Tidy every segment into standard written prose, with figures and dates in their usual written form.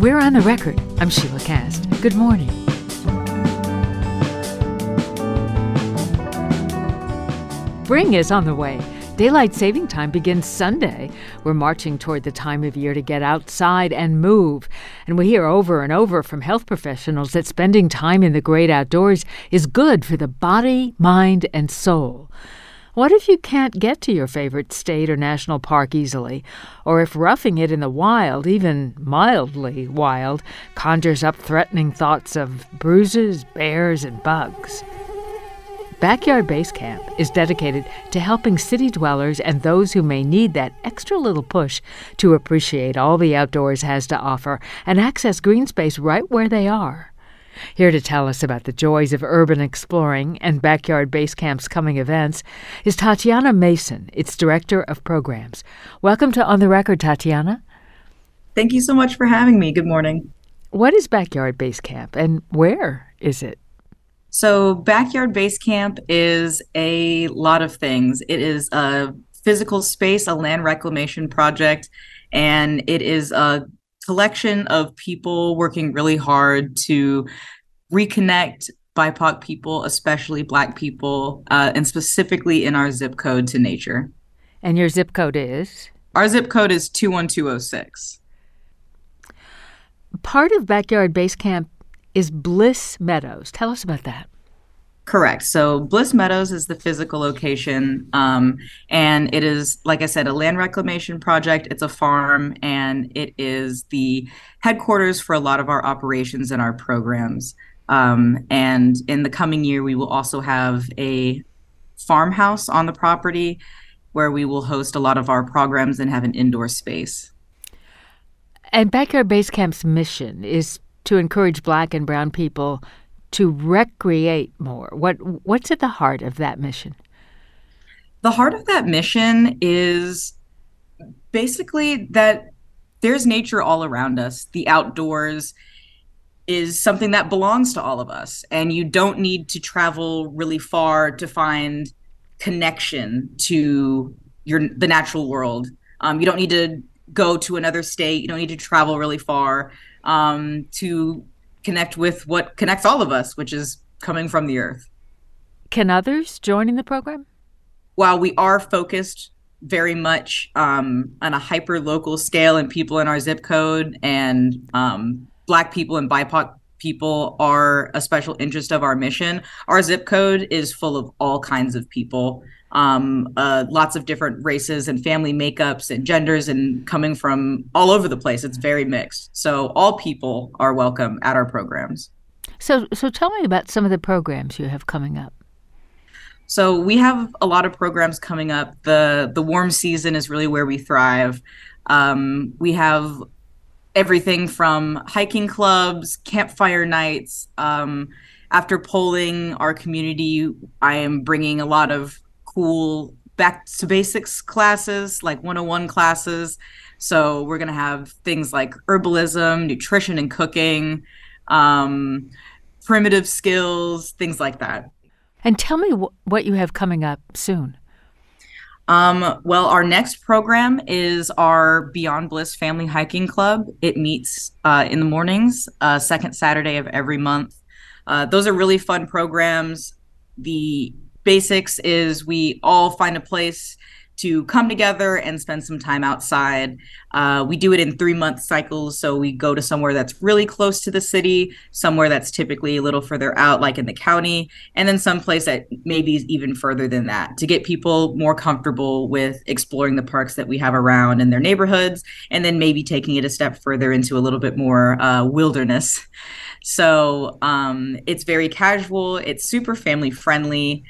We're on the record. I'm Sheila Cast. Good morning. Spring is on the way. Daylight saving time begins Sunday. We're marching toward the time of year to get outside and move. And we hear over and over from health professionals that spending time in the great outdoors is good for the body, mind, and soul. What if you can't get to your favorite state or national park easily? Or if roughing it in the wild, even mildly wild, conjures up threatening thoughts of bruises, bears, and bugs? Backyard Basecamp is dedicated to helping city dwellers and those who may need that extra little push to appreciate all the outdoors has to offer and access green space right where they are. Here to tell us about the joys of urban exploring and Backyard Basecamp's coming events is Tatiana Mason, its Director of Programs. Welcome to On the Record, Tatiana. Thank you so much for having me. Good morning. What is Backyard Basecamp and where is it? So Backyard Basecamp is a lot of things. It is a physical space, a land reclamation project, and it is a collection of people working really hard to reconnect BIPOC people, especially Black people, and specifically in our zip code to nature. And your zip code is? Our zip code is 21206. Part of Backyard Basecamp is Bliss Meadows. Tell us about that. Correct. So Bliss Meadows is the physical location, and it is, like I said, a land reclamation project. It's a farm, and it is the headquarters for a lot of our operations and our programs. And in the coming year, we will also have a farmhouse on the property where we will host a lot of our programs and have an indoor space. And Backyard Basecamp's mission is to encourage Black and Brown people to recreate more. What's at the heart of that mission? The heart of that mission is basically that there's nature all around us. The outdoors is something that belongs to all of us, and you don't need to travel really far to find connection to the natural world. You don't need to go to another state. You don't need to travel really far to connect with what connects all of us, which is coming from the earth. Can others join in the program? While we are focused very much on a hyper-local scale and people in our zip code, and Black people and BIPOC people are a special interest of our mission, our zip code is full of all kinds of people. Lots of different races and family makeups and genders, and coming from all over the place. It's very mixed. So all people are welcome at our programs. So tell me about some of the programs you have coming up. So we have a lot of programs coming up. The warm season is really where we thrive. We have everything from hiking clubs, campfire nights. After polling our community, I am bringing a lot of cool back to basics classes, like 101 classes. So we're going to have things like herbalism, nutrition and cooking, primitive skills, things like that. And tell me what you have coming up soon. Well, our next program is our Beyond Bliss Family Hiking Club. It meets in the mornings, second Saturday of every month. Those are really fun programs. The basics is we all find a place to come together and spend some time outside. We do it in 3-month cycles, so we go to somewhere that's really close to the city, somewhere that's typically a little further out, like in the county, and then someplace that maybe is even further than that, to get people more comfortable with exploring the parks that we have around in their neighborhoods, and then maybe taking it a step further into a little bit more wilderness. So it's very casual, it's super family friendly,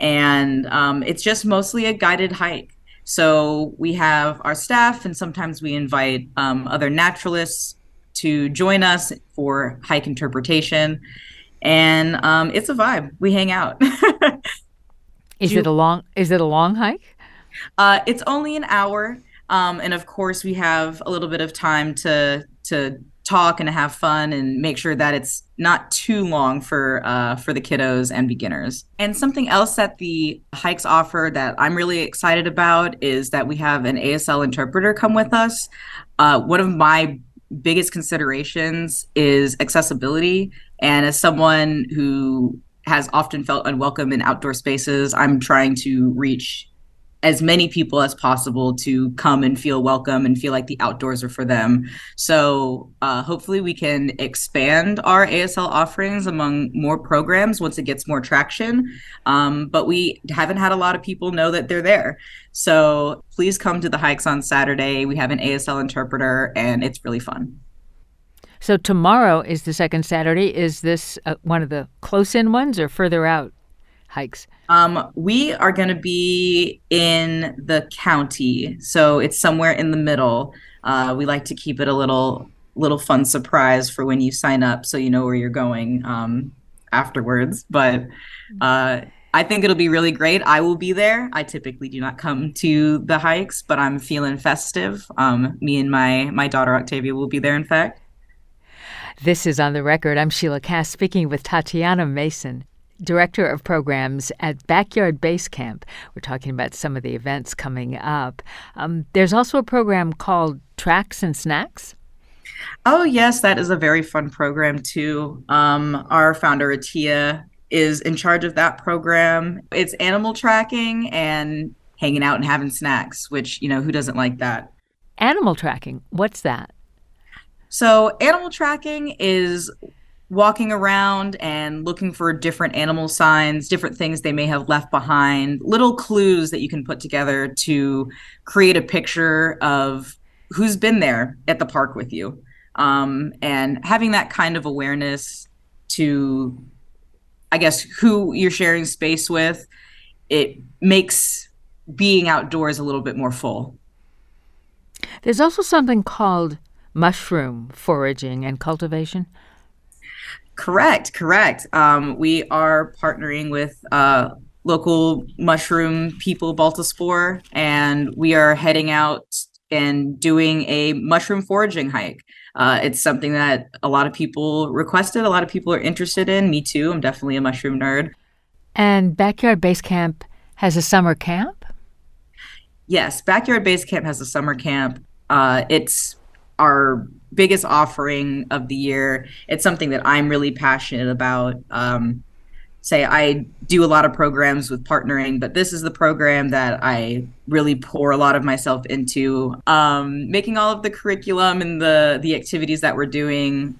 and it's just mostly a guided hike. So we have our staff, and sometimes we invite other naturalists to join us for hike interpretation. And it's a vibe. We hang out. Is it a long hike? It's only an hour, and of course we have a little bit of time to talk and have fun and make sure that it's not too long for the kiddos and beginners. And something else that the hikes offer that I'm really excited about is that we have an ASL interpreter come with us. One of my biggest considerations is accessibility. And as someone who has often felt unwelcome in outdoor spaces, I'm trying to reach as many people as possible to come and feel welcome and feel like the outdoors are for them. So hopefully we can expand our ASL offerings among more programs once it gets more traction. But we haven't had a lot of people know that they're there. So please come to the hikes on Saturday. We have an ASL interpreter and it's really fun. So tomorrow is the second Saturday. Is this one of the close-in ones or further out hikes? We are going to be in the county, so it's somewhere in the middle. We like to keep it a little fun surprise for when you sign up, so you know where you're going afterwards. But I think it'll be really great. I will be there. I typically do not come to the hikes, but I'm feeling festive. Me and my daughter Octavia will be there, in fact. This is On the Record. I'm Sheila Cast speaking with Tatiana Mason, Director of Programs at Backyard Basecamp. We're talking about some of the events coming up. There's also a program called Tracks and Snacks. Oh, yes, that is a very fun program, too. Our founder, Atia, is in charge of that program. It's animal tracking and hanging out and having snacks, which, you know, who doesn't like that? Animal tracking, what's that? So animal tracking is walking around and looking for different animal signs, different things they may have left behind, little clues that you can put together to create a picture of who's been there at the park with you. And having that kind of awareness to, I guess, who you're sharing space with, it makes being outdoors a little bit more full. There's also something called mushroom foraging and cultivation. Correct. We are partnering with local mushroom people, Baltisport, and we are heading out and doing a mushroom foraging hike. It's something that a lot of people requested. A lot of people are interested in. Me too. I'm definitely a mushroom nerd. And Backyard Basecamp has a summer camp? Yes, Backyard Basecamp has a summer camp. It's our biggest offering of the year. It's something that I'm really passionate about. I do a lot of programs with partnering, but this is the program that I really pour a lot of myself into, making all of the curriculum and the activities that we're doing.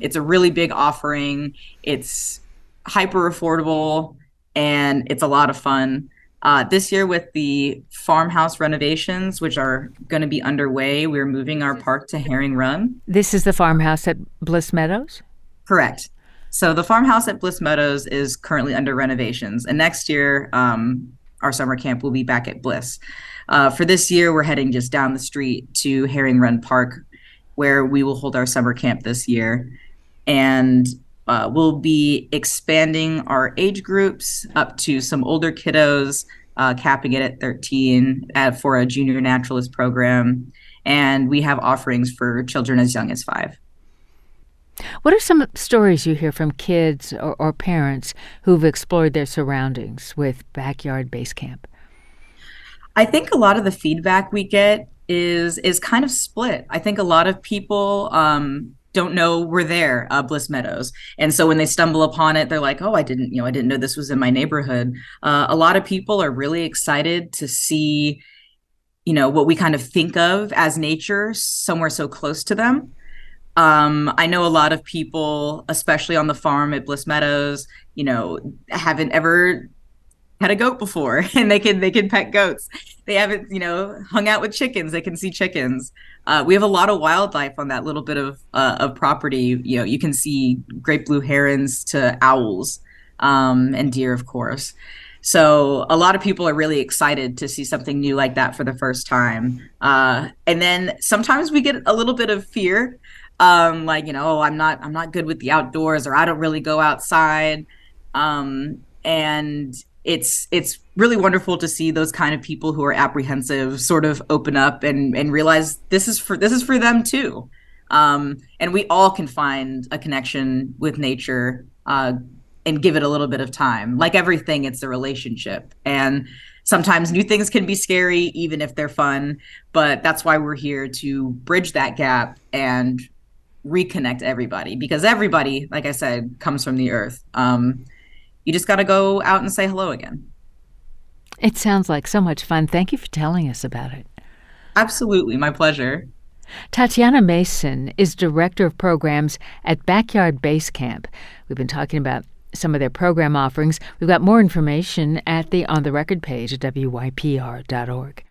It's a really big offering. It's hyper affordable and it's a lot of fun. This year with the farmhouse renovations, which are going to be underway, we're moving our park to Herring Run. This is the farmhouse at Bliss Meadows? Correct. So the farmhouse at Bliss Meadows is currently under renovations. And next year, our summer camp will be back at Bliss. For this year, we're heading just down the street to Herring Run Park, where we will hold our summer camp this year. And we'll be expanding our age groups up to some older kiddos, capping it at 13 for a junior naturalist program. And we have offerings for children as young as 5. What are some stories you hear from kids or parents who've explored their surroundings with Backyard Basecamp? I think a lot of the feedback we get is kind of split. I think a lot of people don't know we're there, Bliss Meadows. And so when they stumble upon it, they're like, oh, I didn't know this was in my neighborhood. A lot of people are really excited to see, you know, what we kind of think of as nature somewhere so close to them. I know a lot of people, especially on the farm at Bliss Meadows, you know, haven't ever had a goat before and they can pet goats. They haven't, you know, hung out with chickens. They can see chickens. We have a lot of wildlife on that little bit of property. You know, you can see great blue herons to owls and deer, of course. So a lot of people are really excited to see something new like that for the first time. And then sometimes we get a little bit of fear, like, you know, I'm not good with the outdoors, or I don't really go outside. And it's really wonderful to see those kind of people who are apprehensive sort of open up and realize this is for them too. And we all can find a connection with nature and give it a little bit of time. Like everything, it's a relationship. And sometimes new things can be scary, even if they're fun. But that's why we're here, to bridge that gap and reconnect everybody, because everybody, like I said, comes from the earth. You just got to go out and say hello again. It sounds like so much fun. Thank you for telling us about it. Absolutely. My pleasure. Tatiana Mason is Director of Programs at Backyard Basecamp. We've been talking about some of their program offerings. We've got more information at the On the Record page at WYPR.org.